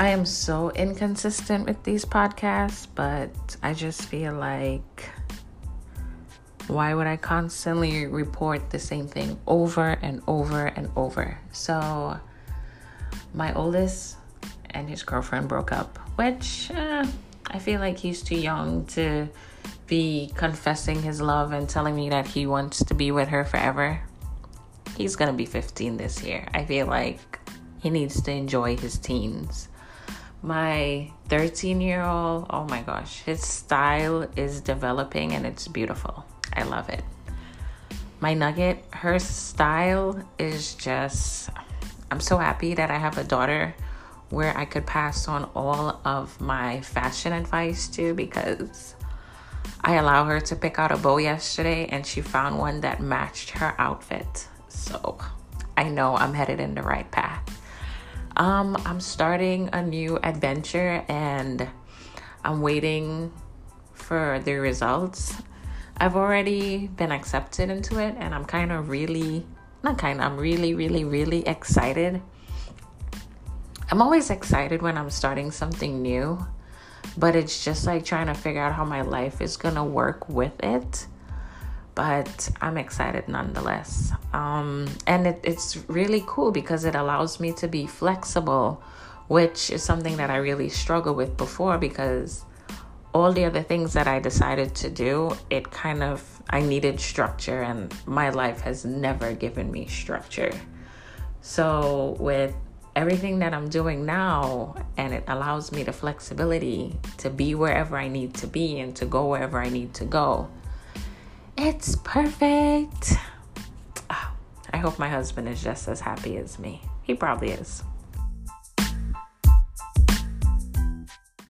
I am so inconsistent with these podcasts, but I just feel like, why would I constantly report the same thing over and over and over? So my oldest and his girlfriend broke up, which I feel like he's too young to be confessing his love and telling me that he wants to be with her forever. He's gonna be 15 this year. I feel like he needs to enjoy his teens. My 13-year-old, oh my gosh, his style is developing and it's beautiful. I love it. My nugget, her style is just, I'm so happy that I have a daughter where I could pass on all of my fashion advice to, because I allow her to pick out a bow yesterday and she found one that matched her outfit. So I know I'm headed in the right path. I'm starting a new adventure and I'm waiting for the results. I've already been accepted into it and I'm really excited. I'm always excited when I'm starting something new, but it's just like trying to figure out how my life is gonna work with it. But I'm excited nonetheless. And it's really cool because it allows me to be flexible, which is something that I really struggled with before, because all the other things that I decided to do, I needed structure, and my life has never given me structure. So with everything that I'm doing now, and it allows me the flexibility to be wherever I need to be and to go wherever I need to go. It's perfect. Oh, I hope my husband is just as happy as me. He probably is.